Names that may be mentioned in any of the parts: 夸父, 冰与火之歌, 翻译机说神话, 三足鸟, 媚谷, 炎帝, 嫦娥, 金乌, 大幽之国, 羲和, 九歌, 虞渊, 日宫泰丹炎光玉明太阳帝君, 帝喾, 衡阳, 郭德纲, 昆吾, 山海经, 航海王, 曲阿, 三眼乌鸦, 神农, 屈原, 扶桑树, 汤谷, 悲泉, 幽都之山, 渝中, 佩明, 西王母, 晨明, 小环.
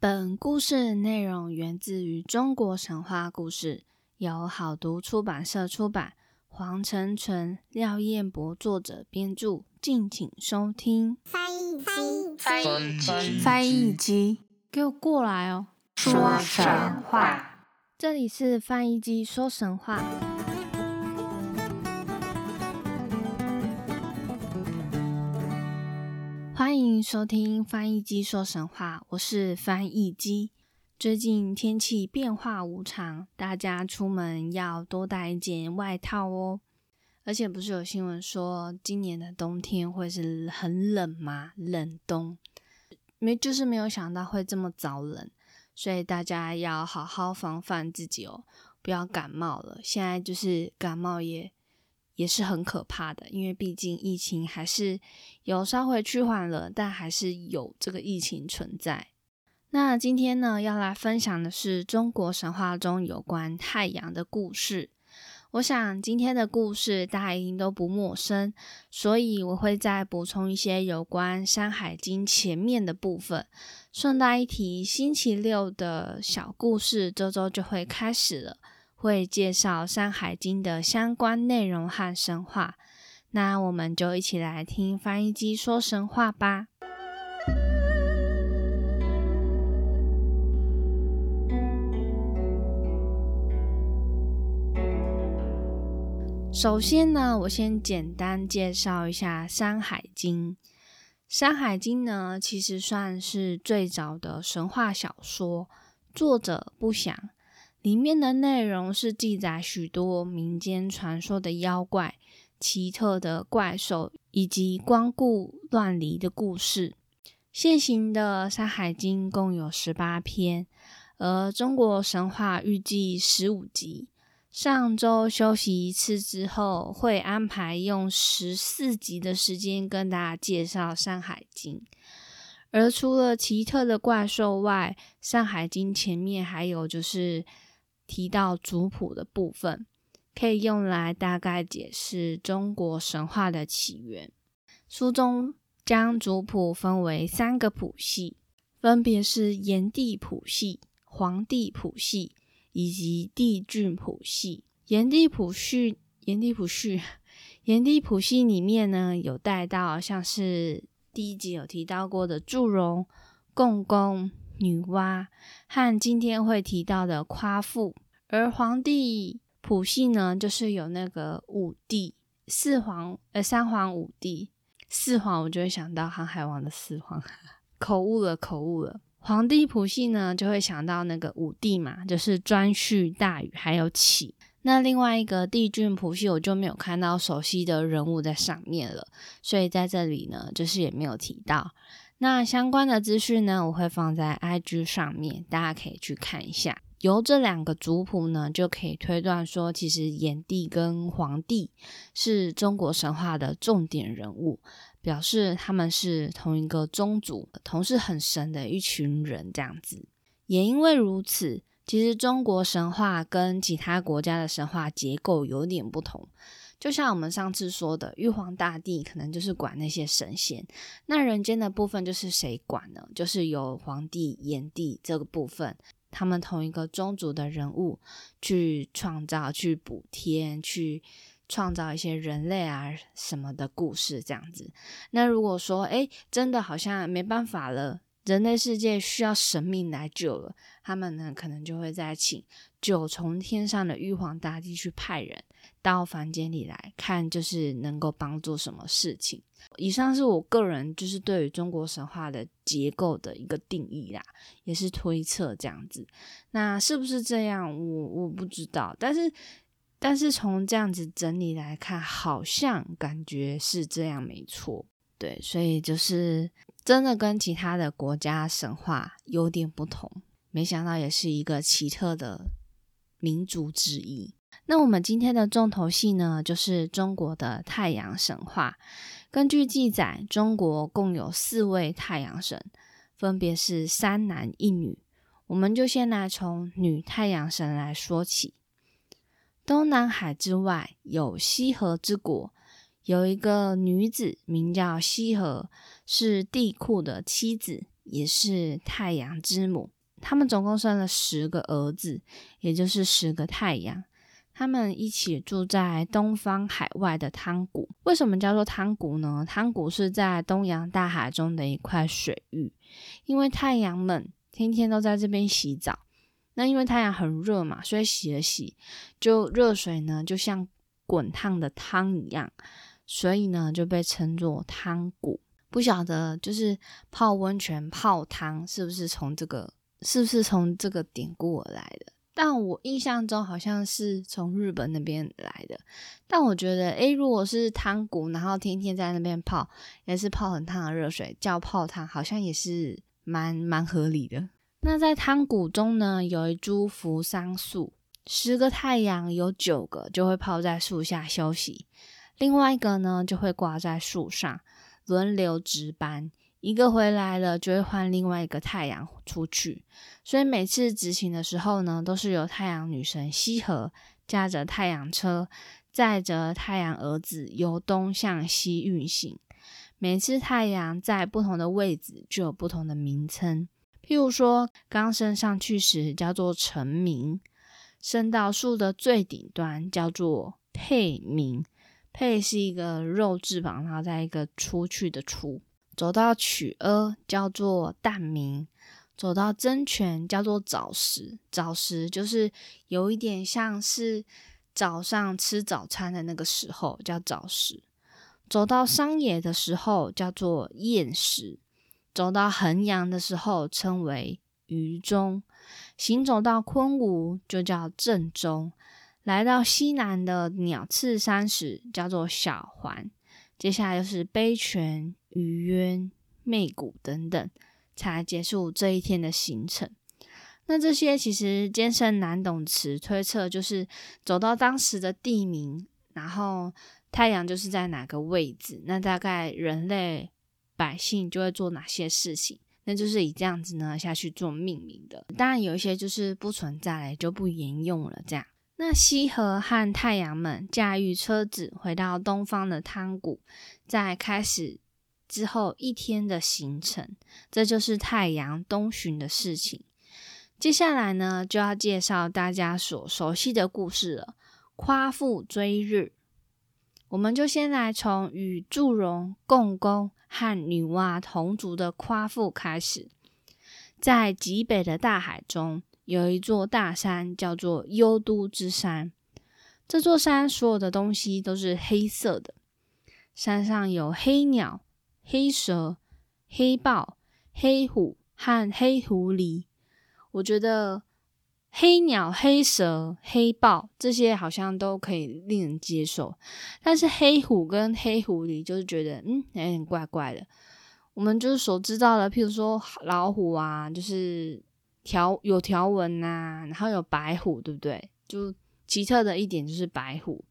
本故事内容源自于中国神话故事，由好读出版社出版，黄成纯、廖彦博作者编著，敬请收听。翻译机，给我过来哦！说神话，这里是翻译机说神话。欢迎收听翻译机说神话，我是翻译机。最近天气变化无常，大家出门要多带一件外套哦。而且不是有新闻说今年的冬天会是很冷吗？冷冬，就是没有想到会这么早冷，所以大家要好好防范自己哦，不要感冒了。现在就是感冒也是很可怕的，因为毕竟疫情还是有稍微趋缓了，但还是有这个疫情存在。那今天呢，要来分享的是中国神话中有关太阳的故事。我想今天的故事大家一定都不陌生，所以我会再补充一些有关山海经前面的部分。顺带一提，星期六的小故事这周就会开始了，会介绍《山海经》的相关内容和神话，那我们就一起来听翻译机说神话吧。首先呢，我先简单介绍一下山海经。山海经呢，其实算是最早的神话小说，作者不详。里面的内容是记载许多民间传说的妖怪、奇特的怪兽以及光顾乱离的故事。现行的山海经共有18篇，而中国神话预计15集。上周休息一次之后，会安排用14集的时间跟大家介绍山海经。而除了奇特的怪兽外，山海经前面还有就是提到族谱的部分，可以用来大概解释中国神话的起源。书中将族谱分为3个谱系，分别是炎帝谱系、黄帝谱系以及帝俊谱系。炎帝谱系里面呢，有带到像是第一集有提到过的祝融、共工、女娲和今天会提到的夸父。而黄帝谱系呢，就是有那个五帝三皇五帝，我就会想到《航海王》的四皇，口误了。黄帝谱系呢，就会想到那个五帝嘛，就是颛顼、大禹还有启。那另外一个帝俊谱系，我就没有看到熟悉的人物在上面了，所以在这里呢，就是也没有提到。那相关的资讯呢，我会放在 IG 上面，大家可以去看一下。由这两个族谱呢，就可以推断说，其实炎帝跟黄帝是中国神话的重点人物，表示他们是同一个宗族，同是很神的一群人这样子。也因为如此，其实中国神话跟其他国家的神话结构有点不同，就像我们上次说的，玉皇大帝可能就是管那些神仙，那人间的部分就是谁管呢？就是由黄帝、炎帝这个部分，他们同一个宗族的人物去创造、去补天、去创造一些人类啊什么的故事这样子。那如果说真的好像没办法了，人类世界需要神明来救了，他们呢可能就会再请九重天上的玉皇大帝去派人到凡间里来看，就是能够帮助什么事情。以上是我个人就是对于中国神话的结构的一个定义啦，也是推测这样子。那是不是这样我不知道，但是从这样子整理来看，好像感觉是这样没错。对，所以就是真的跟其他的国家神话有点不同，没想到也是一个奇特的民族之一。那我们今天的重头戏呢，就是中国的太阳神话。根据记载，中国共有4位太阳神，分别是3男1女。我们就先来从女太阳神来说起。东南海之外有羲和之国，有一个女子名叫羲和，是帝喾的妻子，也是太阳之母，他们总共生了10个儿子，也就是10个太阳。他们一起住在东方海外的汤谷。为什么叫做汤谷呢？汤谷是在东洋大海中的一块水域，因为太阳们天天都在这边洗澡，那因为太阳很热嘛，所以洗了洗，就热水呢就像滚烫的汤一样，所以呢就被称作汤谷。不晓得就是泡温泉泡汤是不是从这个典故而来的，但我印象中好像是从日本那边来的。但我觉得如果是汤谷然后天天在那边泡，也是泡很烫的热水，叫泡汤好像也是蛮合理的。那在汤谷中呢，有一株扶桑树，10个太阳有9个就会泡在树下休息，另外一个呢就会挂在树上轮流值班，一个回来了就会换另外一个太阳出去，所以每次执勤的时候呢，都是由太阳女神羲和驾着太阳车载着太阳儿子由东向西运行。每次太阳在不同的位置就有不同的名称，譬如说刚升上去时叫做晨明，升到树的最顶端叫做佩明，佩是一个肉翅膀然后再一个出去的出，走到曲阿叫做旦明，走到真泉叫做早时，早时就是有一点像是早上吃早餐的那个时候叫早时，走到商野的时候叫做晏时，走到衡阳的时候称为渝中，行走到昆吾就叫正中，来到西南的鸟翅山时叫做小环，接下来就是悲泉、虞渊、媚谷等等，才结束这一天的行程。那这些其实艰深难懂词，推测就是走到当时的地名，然后太阳就是在哪个位置，那大概人类百姓就会做哪些事情，那就是以这样子呢下去做命名的。当然有一些就是不存在就不沿用了这样。那羲和和太阳们驾驭车子回到东方的汤谷，再开始之后一天的行程，这就是太阳东巡的事情。接下来呢，就要介绍大家所熟悉的故事了，夸父追日。我们就先来从与祝融、共工和女娲同族的夸父开始。在极北的大海中，有一座大山叫做幽都之山，这座山所有的东西都是黑色的，山上有黑鸟、黑蛇、黑豹、黑虎和黑狐狸。我觉得黑鸟、黑蛇、黑豹这些好像都可以令人接受，但是黑虎跟黑狐狸就是觉得有点怪怪的。我们就是所知道的，譬如说老虎啊，就是有条纹啊，然后有白虎，对不对？就奇特的一点就是白虎，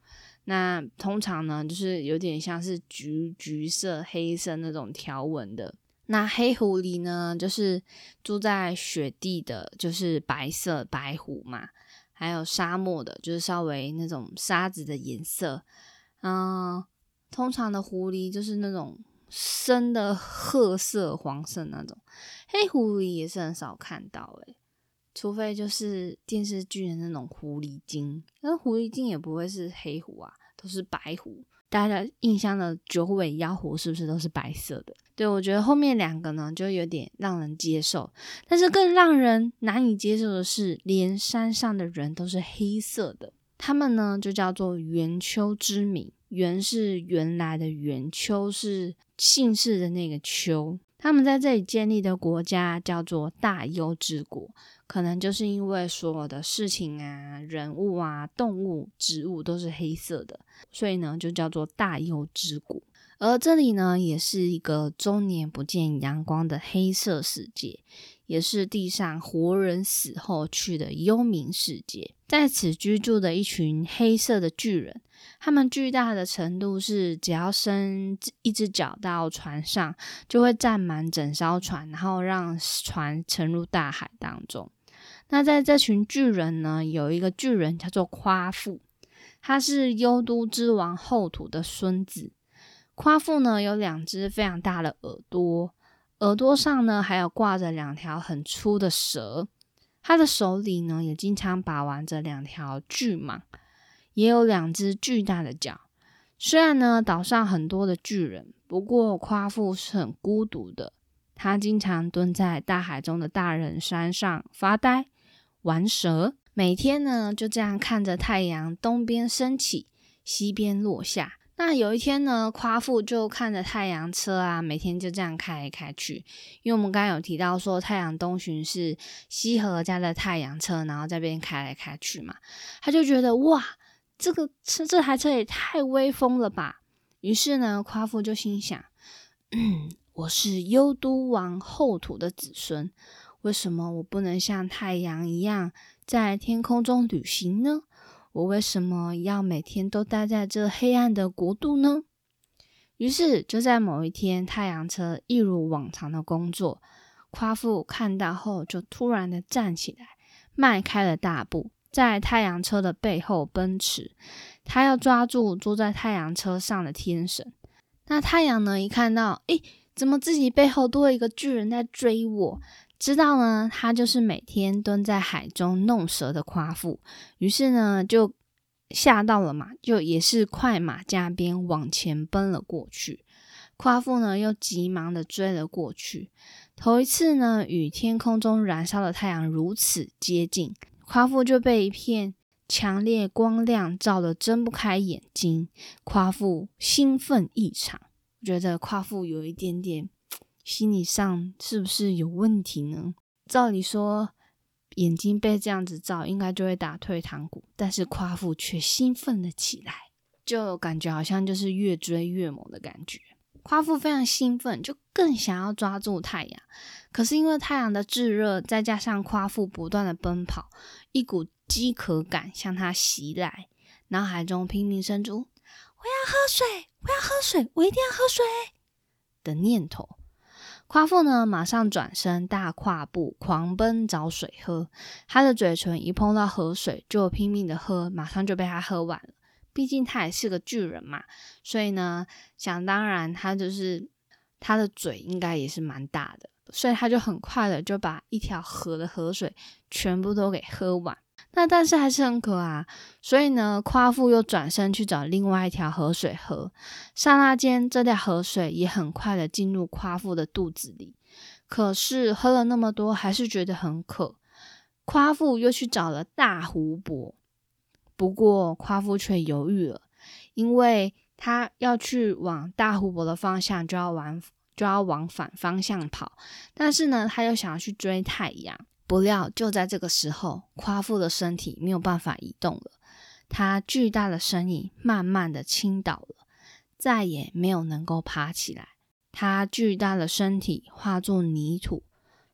那通常呢就是有点像是橘色黑色那种条纹的。那黑狐狸呢就是住在雪地的，就是白色白虎嘛，还有沙漠的，就是稍微那种沙子的颜色。通常的狐狸就是那种深的褐色黄色那种，黑狐狸也是很少看到除非就是电视剧的那种狐狸精，但狐狸精也不会是黑狐啊，都是白狐。大家印象的九尾妖狐是不是都是白色的？对，我觉得后面2个呢就有点让人接受，但是更让人难以接受的是连山上的人都是黑色的。他们呢就叫做元丘之民，元是原来的元，丘是姓氏的那个丘。他们在这里建立的国家叫做大幽之国，可能就是因为所有的事情啊、人物啊、动物、植物都是黑色的，所以呢就叫做大幽之国。而这里呢也是一个终年不见阳光的黑色世界，也是地上活人死后去的幽冥世界。在此居住的一群黑色的巨人，他们巨大的程度是只要伸一只脚到船上就会占满整艘船，然后让船沉入大海当中。那在这群巨人呢，有一个巨人叫做夸父，他是幽都之王后土的孙子。夸父呢有2只非常大的耳朵，耳朵上呢还有挂着两条很粗的蛇，他的手里呢也经常把玩着两条巨蟒，也有两只巨大的脚。虽然呢岛上很多的巨人，不过夸父是很孤独的，他经常蹲在大海中的大人山上发呆玩蛇，每天呢就这样看着太阳东边升起西边落下。那有一天呢，夸父就看着太阳车啊，每天就这样开来开去。因为我们刚刚有提到说太阳东巡是羿和家的太阳车，然后在边开来开去嘛，他就觉得哇，这台车也太威风了吧。于是呢，夸父就心想，我是幽都王后土的子孙，为什么我不能像太阳一样在天空中旅行呢？我为什么要每天都待在这黑暗的国度呢？于是就在某一天，太阳车一如往常的工作，夸父看到后就突然的站起来，迈开了大步，在太阳车的背后奔驰，他要抓住坐在太阳车上的天神。那太阳呢一看到，怎么自己背后多了一个巨人在追我，知道呢他就是每天蹲在海中弄蛇的夸父，于是呢就吓到了嘛，就也是快马加鞭往前奔了过去。夸父呢又急忙的追了过去，头一次呢与天空中燃烧的太阳如此接近，夸父就被一片强烈光亮照得睁不开眼睛，夸父兴奋异常。我觉得夸父有一点点心理上是不是有问题呢？照理说眼睛被这样子照应该就会打退堂鼓，但是夸父却兴奋了起来，就感觉好像就是越追越猛的感觉。夸父非常兴奋，就更想要抓住太阳，可是因为太阳的炙热再加上夸父不断的奔跑，一股饥渴感向他袭来，脑海中拼命生出我要喝水我要喝水我一定要喝水的念头。夸父呢马上转身大跨步狂奔找水喝，他的嘴唇一碰到河水就拼命的喝，马上就被他喝完了。毕竟他也是个巨人嘛，所以呢想当然他的嘴应该也是蛮大的，所以他就很快的就把一条河的河水全部都给喝完。那但是还是很渴啊，所以呢夸父又转身去找另外一条河水喝，刹那间这条河水也很快的进入夸父的肚子里，可是喝了那么多还是觉得很渴。夸父又去找了大湖泊，不过夸父却犹豫了，因为他要去往大湖泊的方向就要往反方向跑，但是呢他又想要去追太阳。不料就在这个时候，夸父的身体没有办法移动了，他巨大的身影慢慢的倾倒了，再也没有能够爬起来，他巨大的身体化作泥土，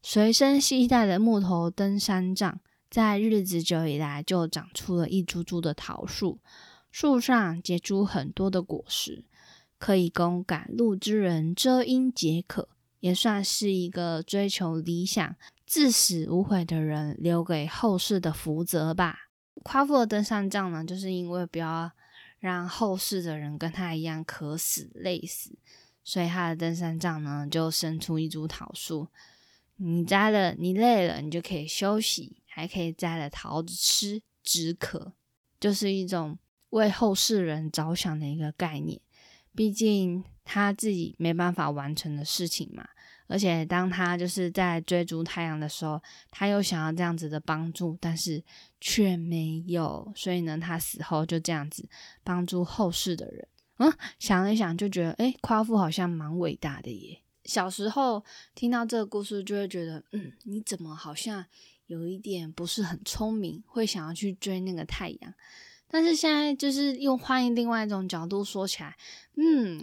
随身携带的木头登山杖在日子久以来就长出了一株株的桃树，树上结出很多的果实，可以供赶路之人遮阴解渴，也算是一个追求理想至死无悔的人留给后世的福泽吧。夸父的登山杖呢就是因为不要让后世的人跟他一样渴死累死，所以他的登山杖呢就伸出一株桃树，你累了你就可以休息，还可以摘了桃子吃止渴，就是一种为后世人着想的一个概念。毕竟他自己没办法完成的事情嘛，而且当他就是在追逐太阳的时候，他又想要这样子的帮助，但是却没有，所以呢他死后就这样子帮助后世的人。想一想就觉得夸父好像蛮伟大的耶。小时候听到这个故事就会觉得你怎么好像有一点不是很聪明，会想要去追那个太阳。但是现在就是又换另外一种角度说起来，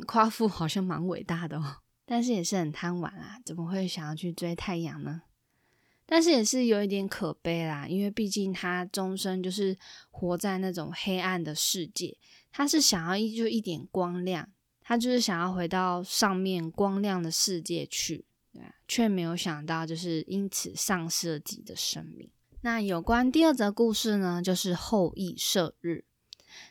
夸父好像蛮伟大的哦，但是也是很贪玩啦，怎么会想要去追太阳呢？但是也是有一点可悲啦，因为毕竟他终身就是活在那种黑暗的世界，他是想要就一点光亮，他就是想要回到上面光亮的世界去，对啊，却没有想到就是因此丧失了自己的生命。那有关第二则故事呢，就是后羿射日。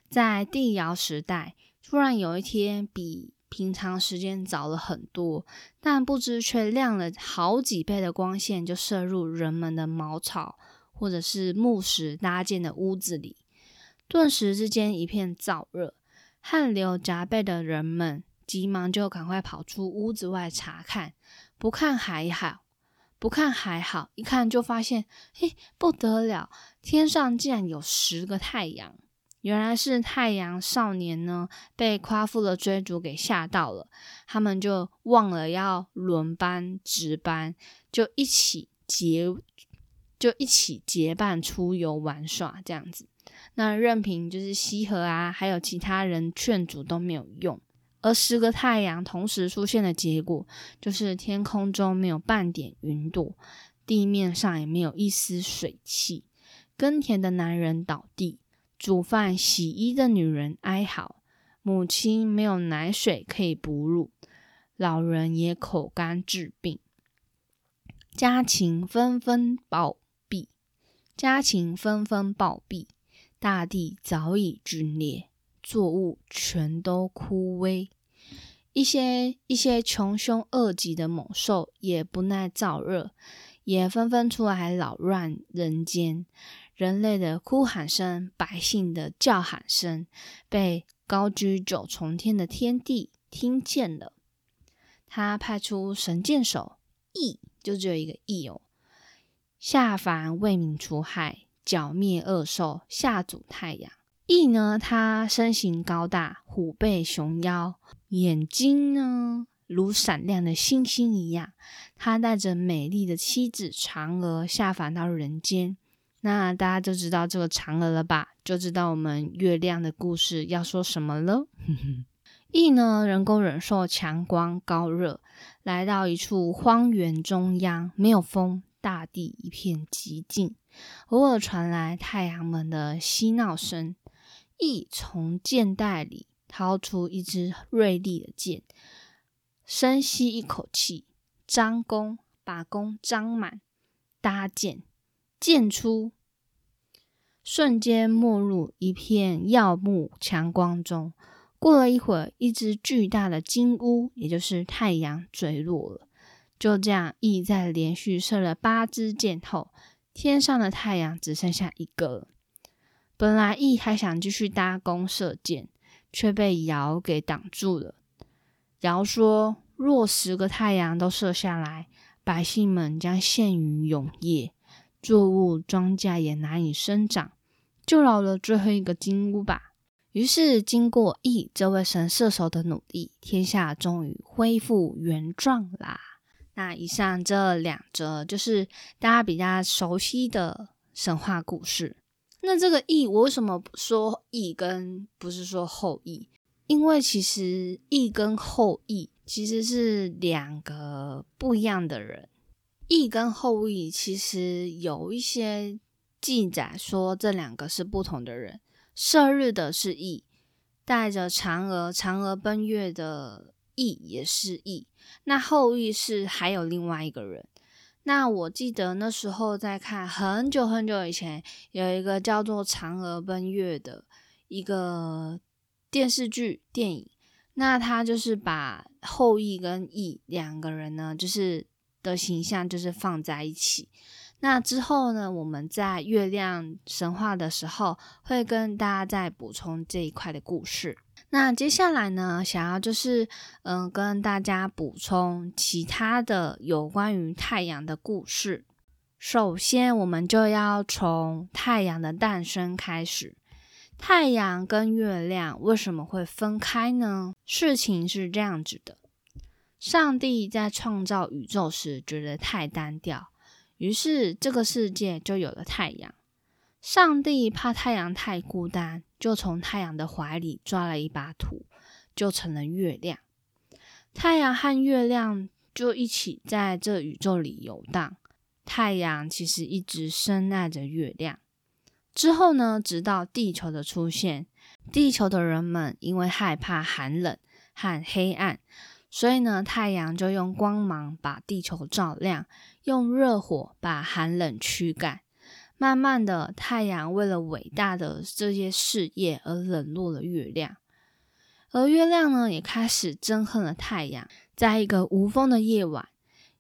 在帝尧时代，突然有一天，比平常时间早了很多，但不知却亮了好几倍的光线，就射入人们的茅草或者是木石搭建的屋子里，顿时之间一片燥热，汗流浃背的人们急忙就赶快跑出屋子外查看，不看还好，一看就发现，嘿，不得了，天上竟然有10个太阳。原来是太阳少年呢被夸父的追逐给吓到了，他们就忘了要轮班值班，就一起结伴出游玩耍这样子。那任凭就是羿和啊还有其他人劝阻都没有用，而10个太阳同时出现的结果就是天空中没有半点云朵，地面上也没有一丝水汽，耕田的男人倒地，煮饭洗衣的女人哀嚎，母亲没有奶水可以哺乳，老人也口干致病，家禽纷纷暴毙，大地早已皲裂，作物全都枯萎，一些穷凶恶极的猛兽也不耐燥热，也纷纷出来扰乱人间。人类的哭喊声，百姓的叫喊声，被高居9重天的天帝听见了。他派出神箭手羿，就只有一个羿哦，下凡为民除害，剿灭恶兽，吓阻太阳。羿呢，他身形高大，虎背熊腰，眼睛呢如闪亮的星星一样。他带着美丽的妻子嫦娥下凡到人间。那大家就知道这个嫦娥了吧？就知道我们月亮的故事要说什么了。羿呢，能够忍受强光高热，来到一处荒原中央，没有风，大地一片寂静，偶尔传来太阳们的嬉闹声。羿从箭袋里掏出一支锐利的箭，深吸一口气，张弓，把弓张满，搭箭，箭出，瞬间没入一片耀目强光中。过了一会儿，一只巨大的金乌，也就是太阳坠落了。就这样，羿在连续射了8支箭后，天上的太阳只剩下1个了。本来羿还想继续搭弓射箭，却被尧给挡住了。尧说，若10个太阳都射下来，百姓们将陷于永夜，作物庄稼也难以生长，就饶了最后一个金乌吧。于是经过羿这位神射手的努力，天下终于恢复原状啦。那以上这2则就是大家比较熟悉的神话故事。那这个羿，我为什么说羿跟不是说后羿？因为其实羿跟后羿其实是2个不一样的人。羿跟后羿其实有一些记载说这2个是不同的人。射日的是羿，带着嫦娥奔月的羿也是羿。那后羿是还有另外一个人。那我记得那时候在看很久很久以前有一个叫做《嫦娥奔月》的一个电视剧电影，那他就是把后羿跟羿2个人呢就是的形象就是放在一起。那之后呢，我们在月亮神话的时候会跟大家再补充这一块的故事。那接下来呢，想要就是跟大家补充其他的有关于太阳的故事。首先我们就要从太阳的诞生开始。太阳跟月亮为什么会分开呢？事情是这样子的，上帝在创造宇宙时觉得太单调，于是这个世界就有了太阳。上帝怕太阳太孤单，就从太阳的怀里抓了一把土，就成了月亮。太阳和月亮就一起在这宇宙里游荡。太阳其实一直深爱着月亮。之后呢，直到地球的出现，地球的人们因为害怕寒冷和黑暗，所以呢，太阳就用光芒把地球照亮，用热火把寒冷驱赶。慢慢的，太阳为了伟大的这些事业而冷落了月亮。而月亮呢，也开始憎恨了太阳。在一个无风的夜晚，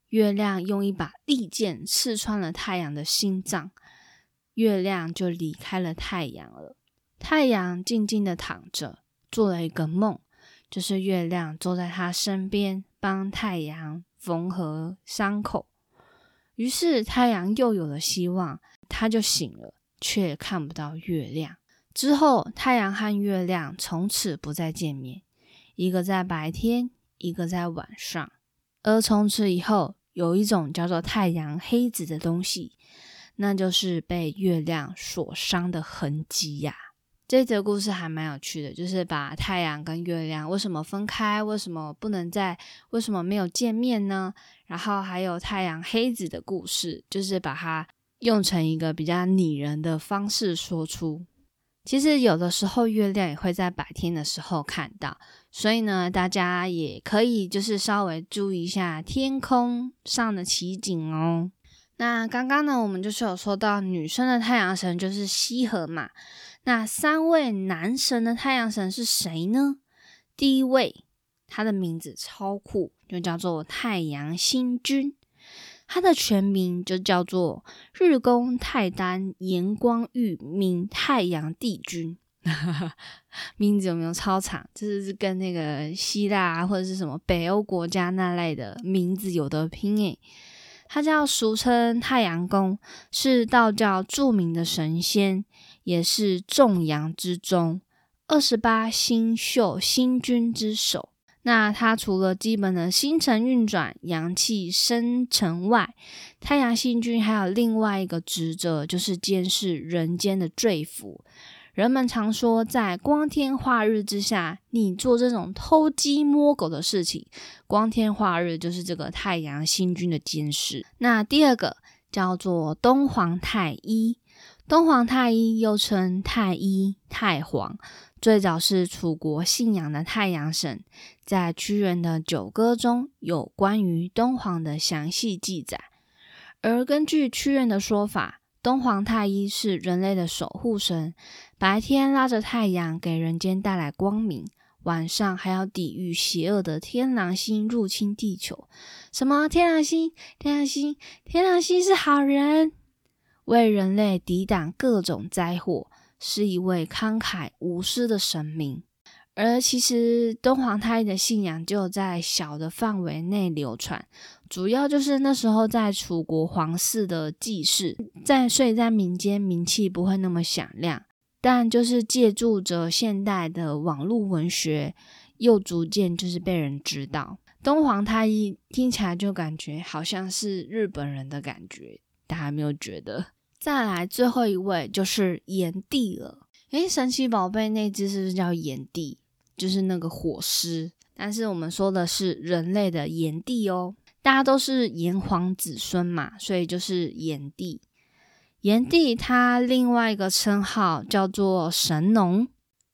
月亮用一把利剑刺穿了太阳的心脏，月亮就离开了太阳了。太阳静静地躺着，做了一个梦，就是月亮坐在他身边，帮太阳缝合伤口。于是太阳又有了希望，他就醒了，却看不到月亮。之后太阳和月亮从此不再见面，一个在白天，一个在晚上。而从此以后，有一种叫做太阳黑子的东西，那就是被月亮所伤的痕迹呀。这则故事还蛮有趣的，就是把太阳跟月亮为什么分开，为什么不能再，为什么没有见面呢？然后还有太阳黑子的故事，就是把它用成一个比较拟人的方式说出。其实有的时候月亮也会在白天的时候看到，所以呢，大家也可以就是稍微注意一下天空上的奇景哦。那刚刚呢，我们就是有说到女生的太阳神就是羲和嘛，那3位男神的太阳神是谁呢？第一位，他的名字超酷，就叫做太阳星君，他的全名就叫做日宫泰丹炎光玉明太阳帝君名字有没有超长？就是跟那个希腊啊，或者是什么北欧国家那类的名字有得拼耶。他叫俗称太阳公，是道教著名的神仙，也是众阳之中28星宿星君之首。那它除了基本的星辰运转、阳气生成外，太阳星君还有另外一个职责，就是监视人间的罪福。人们常说，在光天化日之下，你做这种偷鸡摸狗的事情，光天化日就是这个太阳星君的监视。那第二个叫做东皇太一，东皇太一又称太一、太皇，最早是楚国信仰的太阳神，在屈原的九歌中有关于东皇的详细记载。而根据屈原的说法，东皇太一是人类的守护神，白天拉着太阳给人间带来光明，晚上还要抵御邪恶的天狼星入侵地球。什么天狼星？天狼星？天狼星是好人，为人类抵挡各种灾祸，是一位慷慨无私的神明。而其实东皇太一的信仰就在小的范围内流传，主要就是那时候在楚国皇室的祭祀，所以在民间名气不会那么响亮，但就是借助着现代的网络文学，又逐渐就是被人知道。东皇太一听起来就感觉好像是日本人的感觉，大家没有觉得？再来最后一位就是炎帝了。神奇宝贝那只是不是叫炎帝？就是那个火狮，但是我们说的是人类的炎帝哦。大家都是炎黄子孙嘛，所以就是炎帝。炎帝他另外一个称号叫做神农，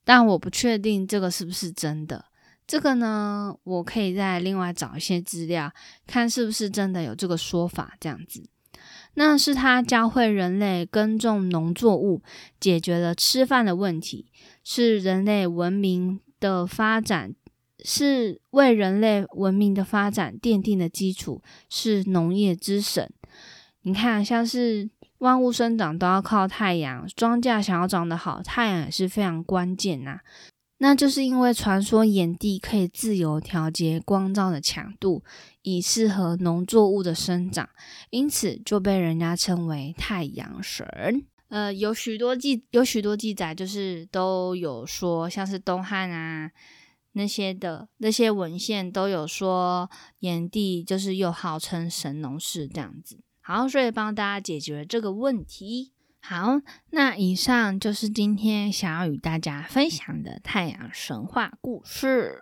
但我不确定这个是不是真的。这个呢，我可以再另外找一些资料，看是不是真的有这个说法这样子。那是他教会人类耕种农作物，解决了吃饭的问题，是为人类文明的发展奠定的基础，是农业之神。你看，像是万物生长都要靠太阳，庄稼想要长得好，太阳也是非常关键啊。那就是因为传说炎帝可以自由调节光照的强度，以适合农作物的生长，因此就被人家称为太阳神。有许多记载就是都有说，像是东汉啊那些文献都有说炎帝就是又号称神农氏这样子。好，所以帮大家解决这个问题。好，那以上就是今天想要与大家分享的太阳神话故事。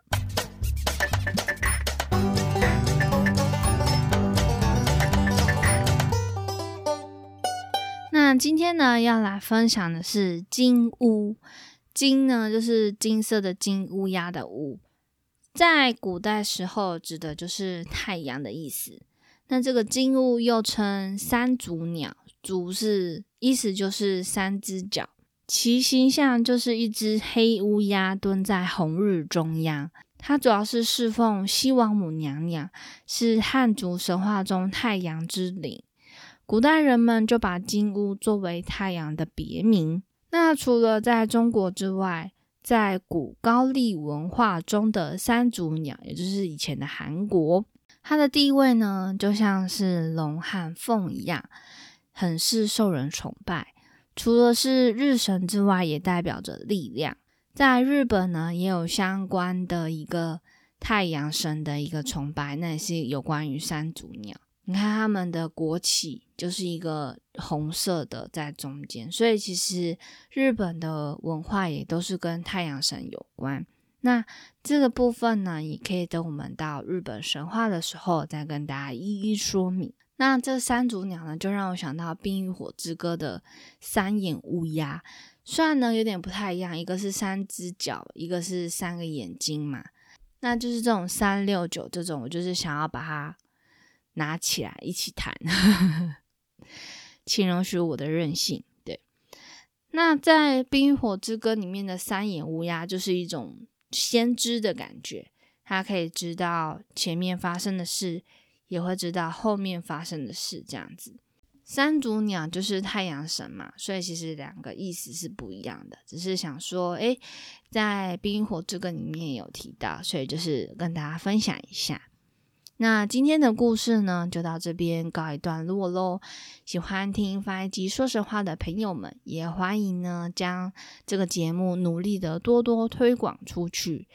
那今天呢，要来分享的是金乌。金呢，就是金色的金，乌鸦的乌，在古代时候指的就是太阳的意思。那这个金乌又称三足鸟，足是意思就是三只脚，其形象就是一只黑乌鸦蹲在红日中央，它主要是侍奉西王母娘娘，是汉族神话中太阳之灵。古代人们就把金乌作为太阳的别名。那除了在中国之外，在古高丽文化中的三足鸟，也就是以前的韩国，它的地位呢就像是龙和凤一样，很是受人崇拜。除了是日神之外，也代表着力量。在日本呢，也有相关的一个太阳神的一个崇拜，那也是有关于三足鸟。你看他们的国旗就是一个红色的在中间，所以其实日本的文化也都是跟太阳神有关。那这个部分呢，也可以等我们到日本神话的时候再跟大家一一说明。那这三足鸟呢，就让我想到冰与火之歌的三眼乌鸦，虽然呢有点不太一样，一个是三只脚，一个是三个眼睛嘛，那就是这种369这种，我就是想要把它拿起来一起弹请容许我的任性。对，那在冰与火之歌里面的三眼乌鸦就是一种先知的感觉，它可以知道前面发生的事，也会知道后面发生的事，这样子。三足鸟就是太阳神嘛，所以其实两个意思是不一样的，只是想说在冰与火之歌里面也有提到，所以就是跟大家分享一下。那今天的故事呢，就到这边告一段落咯。喜欢听翻译机说神话的朋友们，也欢迎呢将这个节目努力的多多推广出去。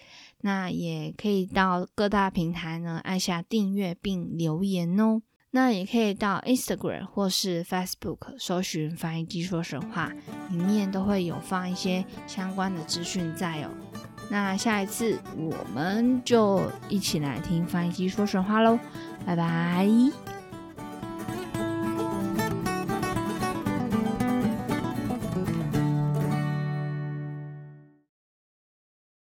那也可以到各大平台呢按下订阅并留言哦。那也可以到 Instagram 或是 Facebook 搜寻翻译机说神话，里面都会有放一些相关的资讯在哦。那下一次我们就一起来听翻译机说神话咯，拜拜。